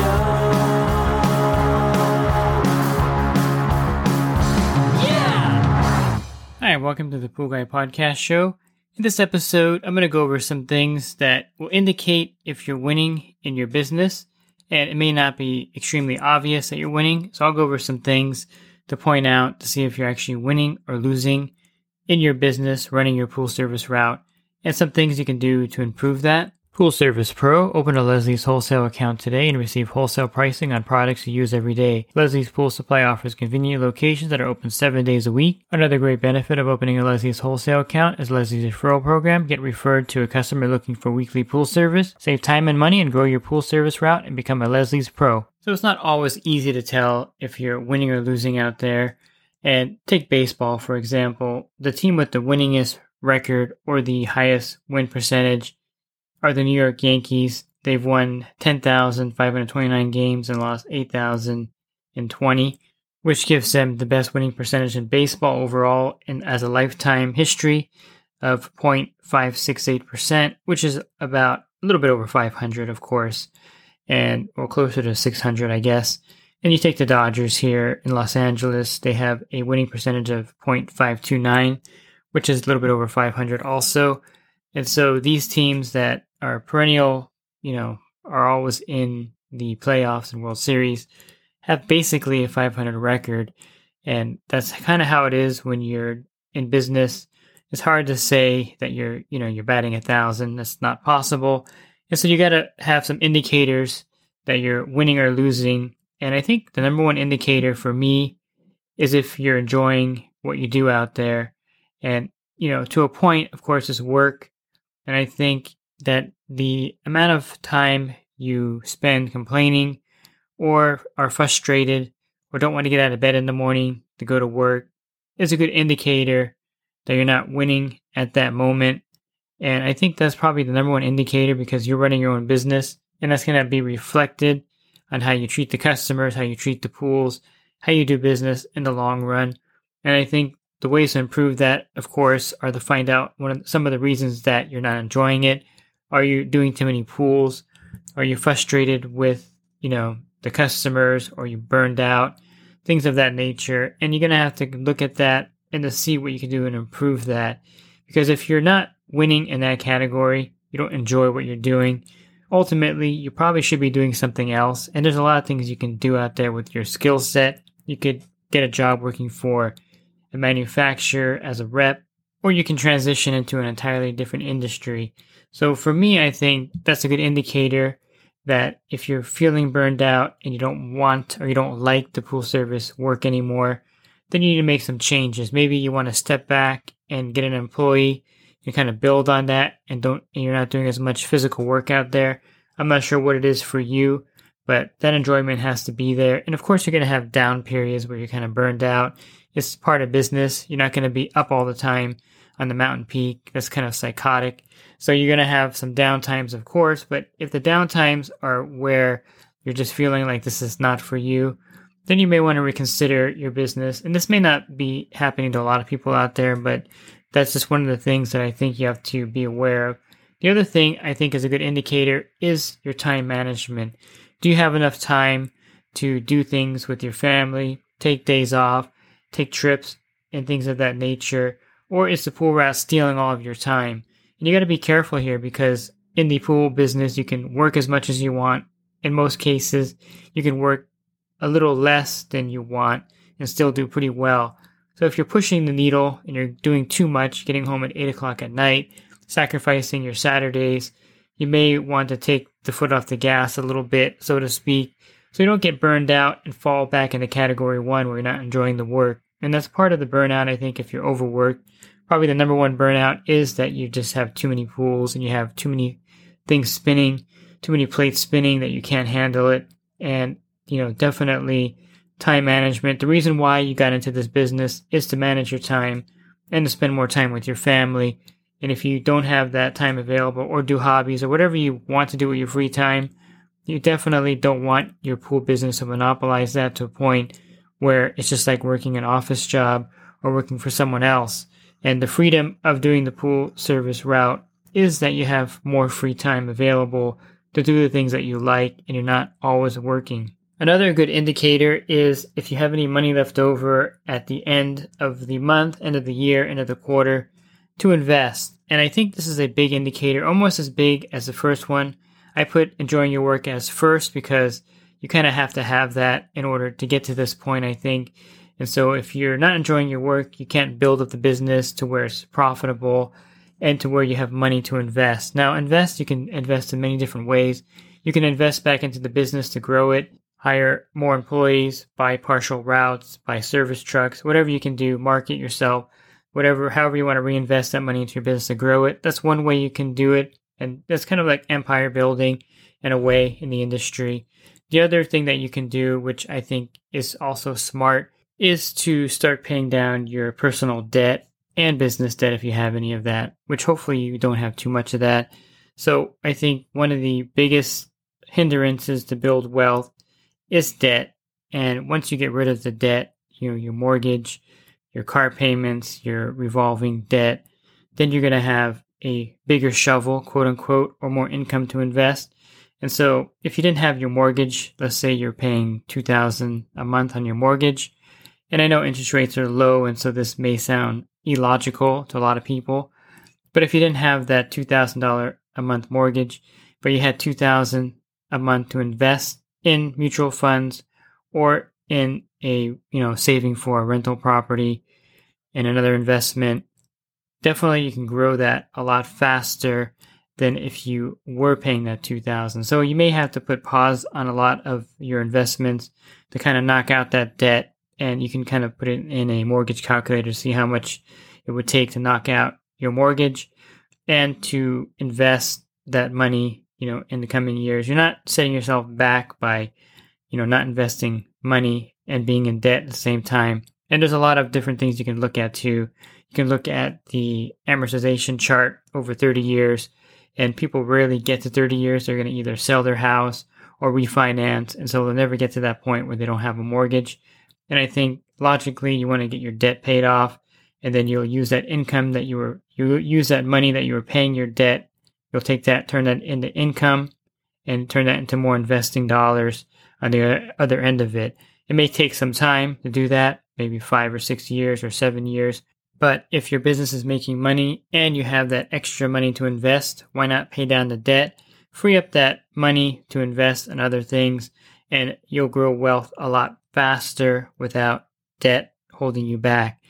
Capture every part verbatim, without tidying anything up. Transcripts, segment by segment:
Yeah! Hi, welcome to the Pool Guy Podcast Show. In this episode, I'm going to go over some things that will indicate if you're winning in your business, and it may not be extremely obvious that you're winning, so I'll go over some things to point out to see if you're actually winning or losing in your business, running your pool service route, and some things you can do to improve that. Pool Service Pro. Open a Leslie's Wholesale account today and receive wholesale pricing on products you use every day. Leslie's Pool Supply offers convenient locations that are open seven days a week. Another great benefit of opening a Leslie's Wholesale account is Leslie's Referral Program. Get referred to a customer looking for weekly pool service. Save time and money and grow your pool service route and become a Leslie's Pro. So it's not always easy to tell if you're winning or losing out there. And take baseball, for example. The team with the winningest record or the highest win percentage are the New York Yankees. They've won ten thousand five hundred twenty-nine games and lost eight thousand twenty, which gives them the best winning percentage in baseball overall and as a lifetime history of zero point five six eight percent, which is about a little bit over five hundred, of course, and or closer to six hundred, I guess. And you take the Dodgers here in Los Angeles. They have a winning percentage of zero point five two nine, which is a little bit over five hundred also. And so these teams that are perennial, you know, are always in the playoffs and World Series have basically a five hundred record. And that's kind of how it is when you're in business. It's hard to say that you're, you know, you're batting a thousand. That's not possible. And so you got to have some indicators that you're winning or losing. And I think the number one indicator for me is if you're enjoying what you do out there. And, you know, to a point, of course, is work. And I think that the amount of time you spend complaining or are frustrated or don't want to get out of bed in the morning to go to work is a good indicator that you're not winning at that moment. And I think that's probably the number one indicator because you're running your own business, and that's going to be reflected on how you treat the customers, how you treat the pools, how you do business in the long run. And I think the ways to improve that, of course, are to find out one of, some of the reasons that you're not enjoying it. Are you doing too many pools? Are you frustrated with, you know, the customers? Or you burned out? Things of that nature. And you're going to have to look at that and to see what you can do and improve that. Because if you're not winning in that category, you don't enjoy what you're doing, ultimately, you probably should be doing something else. And there's a lot of things you can do out there with your skill set. You could get a job working for a manufacturer as a rep, or you can transition into an entirely different industry. So for me, I think that's a good indicator that if you're feeling burned out and you don't want or you don't like the pool service work anymore, then you need to make some changes. Maybe you want to step back and get an employee and kind of build on that, and don't and you're not doing as much physical work out there. I'm not sure what it is for you, but that enjoyment has to be there. And of course, you're going to have down periods where you're kind of burned out. It's part of business. You're not going to be up all the time on the mountain peak. That's kind of psychotic. So you're going to have some down times, of course, but if the down times are where you're just feeling like this is not for you, then you may want to reconsider your business. And this may not be happening to a lot of people out there, but that's just one of the things that I think you have to be aware of. The other thing I think is a good indicator is your time management. Do you have enough time to do things with your family, take days off, take trips, and things of that nature? Or is the pool route stealing all of your time? And you got to be careful here because in the pool business, you can work as much as you want. In most cases, you can work a little less than you want and still do pretty well. So if you're pushing the needle and you're doing too much, getting home at eight o'clock at night, sacrificing your Saturdays, you may want to take the foot off the gas a little bit, so to speak, so you don't get burned out and fall back into category one where you're not enjoying the work. And that's part of the burnout, I think, if you're overworked. Probably the number one burnout is that you just have too many pools and you have too many things spinning, too many plates spinning that you can't handle it. and, you know, definitely time management. The reason why you got into this business is to manage your time and to spend more time with your family. And if you don't have that time available or do hobbies or whatever you want to do with your free time, you definitely don't want your pool business to monopolize that to a point where it's just like working an office job or working for someone else. And the freedom of doing the pool service route is that you have more free time available to do the things that you like and you're not always working. Another good indicator is if you have any money left over at the end of the month, end of the year, end of the quarter, to invest. And I think this is a big indicator, almost as big as the first one. I put enjoying your work as first because you kind of have to have that in order to get to this point, I think. And so if you're not enjoying your work, you can't build up the business to where it's profitable and to where you have money to invest. Now, invest, you can invest in many different ways. You can invest back into the business to grow it, hire more employees, buy partial routes, buy service trucks, whatever you can do, market yourself, whatever, however you want to reinvest that money into your business to grow it. That's one way you can do it. And that's kind of like empire building in a way in the industry. The other thing that you can do, which I think is also smart, is to start paying down your personal debt and business debt if you have any of that, which hopefully you don't have too much of that. So I think one of the biggest hindrances to build wealth is debt. And once you get rid of the debt, you know, your mortgage, your car payments, your revolving debt, then you're going to have a bigger shovel, quote unquote, or more income to invest. And so if you didn't have your mortgage, let's say you're paying two thousand dollars a month on your mortgage, and I know interest rates are low, and so this may sound illogical to a lot of people, but if you didn't have that two thousand dollars a month mortgage, but you had two thousand dollars a month to invest in mutual funds or in a, you know, saving for a rental property and another investment, definitely you can grow that a lot faster than if you were paying that two thousand dollars. So you may have to put pause on a lot of your investments to kind of knock out that debt. And you can kind of put it in a mortgage calculator to see how much it would take to knock out your mortgage and to invest that money, you know, in the coming years. You're not setting yourself back by, you know, not investing money and being in debt at the same time. And there's a lot of different things you can look at too. You can look at the amortization chart over thirty years, and people rarely get to thirty years. They're going to either sell their house or refinance. And so they'll never get to that point where they don't have a mortgage. And I think logically you want to get your debt paid off, and then you'll use that income that you were, you use that money that you were paying your debt. You'll take that, turn that into income, and turn that into more investing dollars on the other end of it. It may take some time to do that, maybe five or six years or seven years. But if your business is making money and you have that extra money to invest, why not pay down the debt, free up that money to invest in other things, and you'll grow wealth a lot faster without debt holding you back.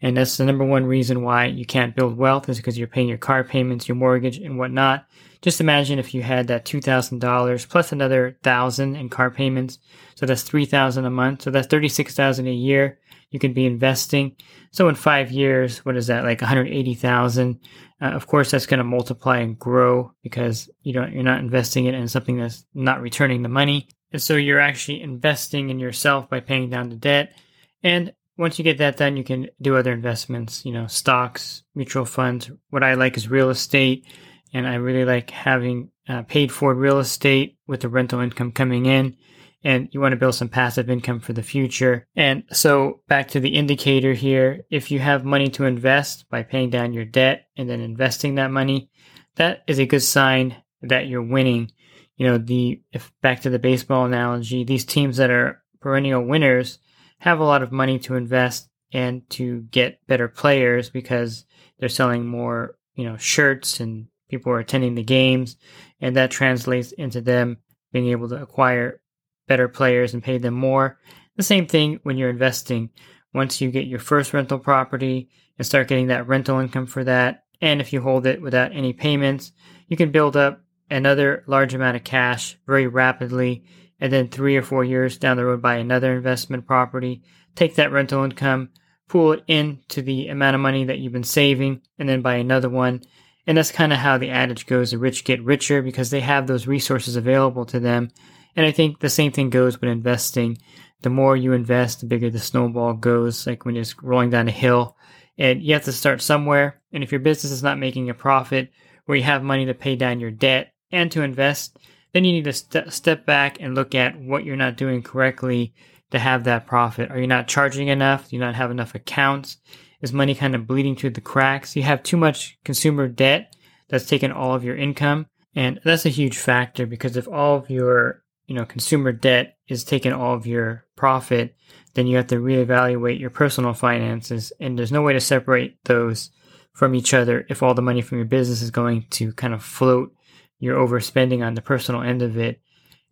And that's the number one reason why you can't build wealth, is because you're paying your car payments, your mortgage, and whatnot. Just imagine if you had that two thousand dollars plus another one thousand dollars in car payments. So that's three thousand dollars a month. So that's thirty-six thousand dollars a year you could be investing. So in five years, what is that, like one hundred eighty thousand dollars? Uh, of course, that's going to multiply and grow because you don't, you're not investing it in something that's not returning the money. And so you're actually investing in yourself by paying down the debt. And once you get that done, you can do other investments, you know, stocks, mutual funds. What I like is real estate. And I really like having uh, paid for real estate with the rental income coming in. And you want to build some passive income for the future. And so back to the indicator here, if you have money to invest by paying down your debt and then investing that money, that is a good sign that you're winning. You know, the if back to the baseball analogy, these teams that are perennial winners have a lot of money to invest and to get better players because they're selling more, you know, shirts and people are attending the games, and that translates into them being able to acquire better players and pay them more. The same thing when you're investing. Once you get your first rental property and start getting that rental income for that, and if you hold it without any payments, you can build up another large amount of cash very rapidly, and then three or four years down the road buy another investment property, take that rental income, pool it into the amount of money that you've been saving, and then buy another one. And that's kind of how the adage goes, the rich get richer because they have those resources available to them, And I think the same thing goes with investing. The more you invest, the bigger the snowball goes, like when you're rolling down a hill. And you have to start somewhere. And if your business is not making a profit, where you have money to pay down your debt and to invest, then you need to st- step back and look at what you're not doing correctly to have that profit. Are you not charging enough? Do you not have enough accounts? Is money kind of bleeding through the cracks? You have too much consumer debt that's taken all of your income. And that's a huge factor, because if all of your you know, consumer debt is taking all of your profit, then you have to reevaluate your personal finances. And there's no way to separate those from each other if all the money from your business is going to kind of float your overspending on the personal end of it.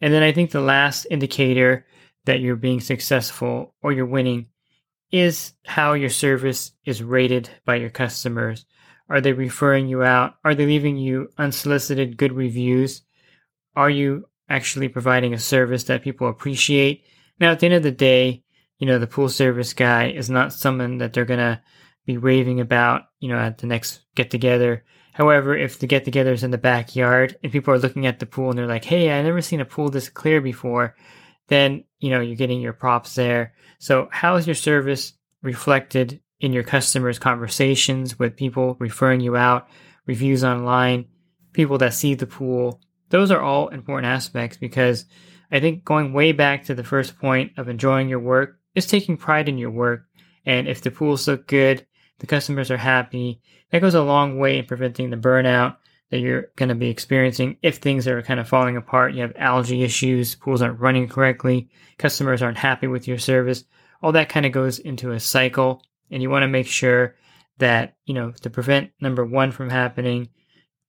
And then I think the last indicator that you're being successful or you're winning is how your service is rated by your customers. Are they referring you out? Are they leaving you unsolicited good reviews? Are you actually providing a service that people appreciate? Now, at the end of the day, you know, the pool service guy is not someone that they're going to be raving about, you know, at the next get-together. However, if the get-together is in the backyard and people are looking at the pool and they're like, hey, I've never seen a pool this clear before, then, you know, you're getting your props there. So how is your service reflected in your customers' conversations with people referring you out, reviews online, people that see the pool? Those are all important aspects, because I think going way back to the first point of enjoying your work is taking pride in your work. And if the pools look good, the customers are happy, that goes a long way in preventing the burnout that you're going to be experiencing if things are kind of falling apart. You have algae issues, pools aren't running correctly, customers aren't happy with your service. All that kind of goes into a cycle, and you want to make sure that, you know, to prevent number one from happening,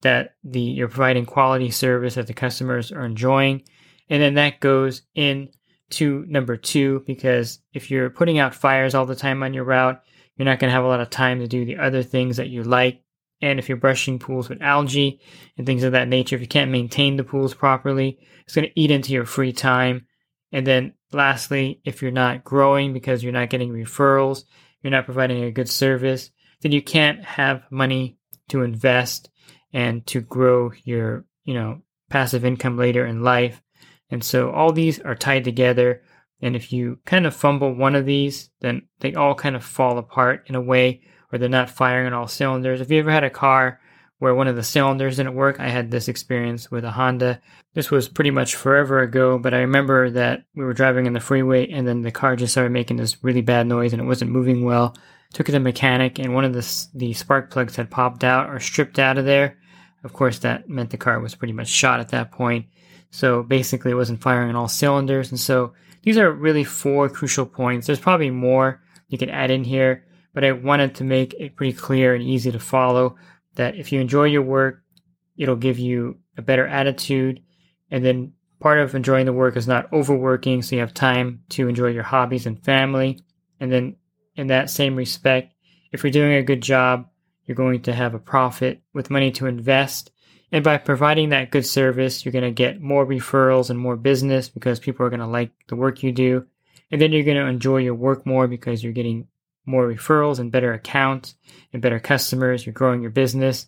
that the you're providing quality service that the customers are enjoying. And then that goes in to number two, because if you're putting out fires all the time on your route, you're not going to have a lot of time to do the other things that you like. And if you're brushing pools with algae and things of that nature, if you can't maintain the pools properly, it's going to eat into your free time. And then lastly, if you're not growing because you're not getting referrals, you're not providing a good service, then you can't have money to invest and to grow your, you know, passive income later in life. And so all these are tied together. And if you kind of fumble one of these, then they all kind of fall apart in a way, or they're not firing on all cylinders. If you ever had a car where one of the cylinders didn't work, I had this experience with a Honda. This was pretty much forever ago, but I remember that we were driving in the freeway and then the car just started making this really bad noise and it wasn't moving well. Took it to the mechanic, and one of the, the spark plugs had popped out or stripped out of there. Of course, that meant the car was pretty much shot at that point. So basically, it wasn't firing on all cylinders. And so these are really four crucial points. There's probably more you could add in here, but I wanted to make it pretty clear and easy to follow that if you enjoy your work, it'll give you a better attitude. And then part of enjoying the work is not overworking, so you have time to enjoy your hobbies and family. And then in that same respect, if you're doing a good job, you're going to have a profit with money to invest. And by providing that good service, you're going to get more referrals and more business because people are going to like the work you do. And then you're going to enjoy your work more because you're getting more referrals and better accounts and better customers. You're growing your business.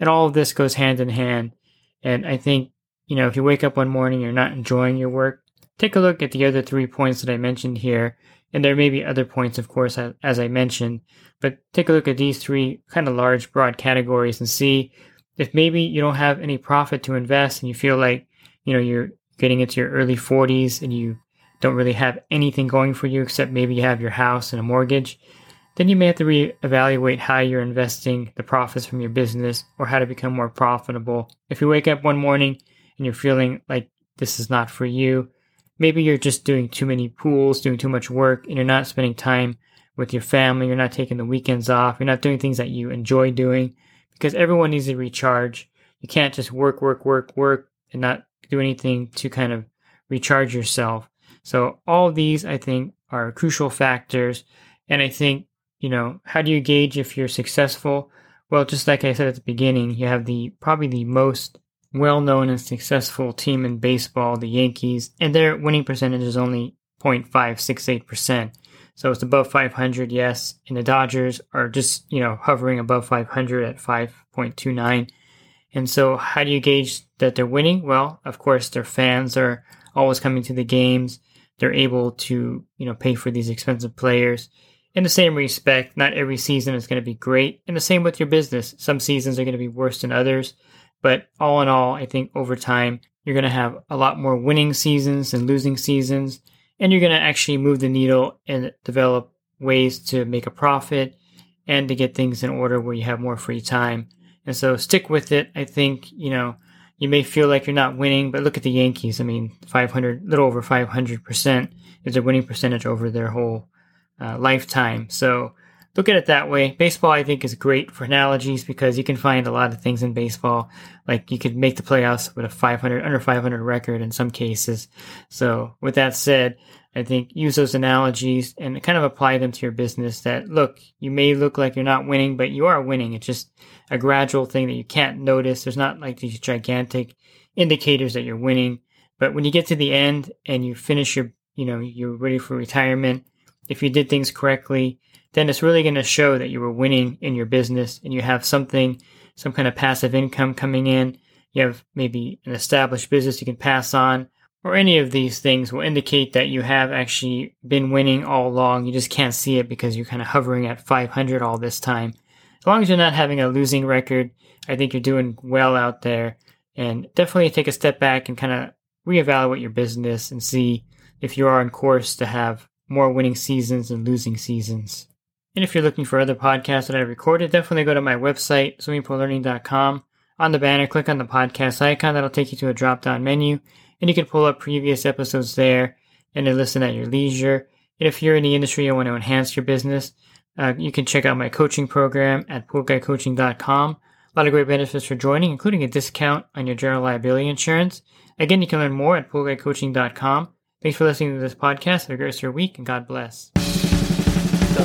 And all of this goes hand in hand. And I think, you know, if you wake up one morning and you're not enjoying your work, take a look at the other three points that I mentioned here. And there may be other points, of course, as I mentioned. But take a look at these three kind of large, broad categories and see if maybe you don't have any profit to invest and you feel like, you know, you're getting into your early forties and you don't really have anything going for you except maybe you have your house and a mortgage, then you may have to reevaluate how you're investing the profits from your business or how to become more profitable. If you wake up one morning and you're feeling like this is not for you, maybe you're just doing too many pools, doing too much work, and you're not spending time with your family, you're not taking the weekends off, you're not doing things that you enjoy doing, because everyone needs to recharge. You can't just work, work, work, work, and not do anything to kind of recharge yourself. So all these, I think, are crucial factors. And I think, you know, how do you gauge if you're successful? Well, just like I said at the beginning, you have the probably the most well-known and successful team in baseball, the Yankees, and their winning percentage is only zero point five six eight percent. So it's above five hundred, yes. And the Dodgers are just, you know, hovering above five hundred at five point two nine. And so how do you gauge that they're winning? Well, of course, their fans are always coming to the games. They're able to, you know, pay for these expensive players. In the same respect, not every season is going to be great. And the same with your business. Some seasons are going to be worse than others. But all in all, I think over time, you're going to have a lot more winning seasons than losing seasons. And you're going to actually move the needle and develop ways to make a profit and to get things in order where you have more free time. And so stick with it. I think, you know, you may feel like you're not winning, but look at the Yankees. I mean, five hundred, little over five hundred percent is their winning percentage over their whole uh, lifetime. So look at it that way. Baseball, I think, is great for analogies because you can find a lot of things in baseball. Like you could make the playoffs with a five hundred, under five hundred record in some cases. So with that said, I think use those analogies and kind of apply them to your business that, look, you may look like you're not winning, but you are winning. It's just a gradual thing that you can't notice. There's not like these gigantic indicators that you're winning. But when you get to the end and you finish your, you know, you're ready for retirement, if you did things correctly, then it's really going to show that you were winning in your business and you have something, some kind of passive income coming in. You have maybe an established business you can pass on. Or any of these things will indicate that you have actually been winning all along. You just can't see it because you're kind of hovering at five hundred all this time. As long as you're not having a losing record, I think you're doing well out there. And definitely take a step back and kind of reevaluate your business and see if you are on course to have more winning seasons than losing seasons. And if you're looking for other podcasts that I recorded, definitely go to my website, swimming pool learning dot com. On the banner, click on the podcast icon. That'll take you to a drop-down menu. And you can pull up previous episodes there and then listen at your leisure. And if you're in the industry and want to enhance your business, uh, you can check out my coaching program at pool guy coaching dot com. A lot of great benefits for joining, including a discount on your general liability insurance. Again, you can learn more at pool guy coaching dot com. Thanks for listening to this podcast. Have a great rest of your week, and God bless. The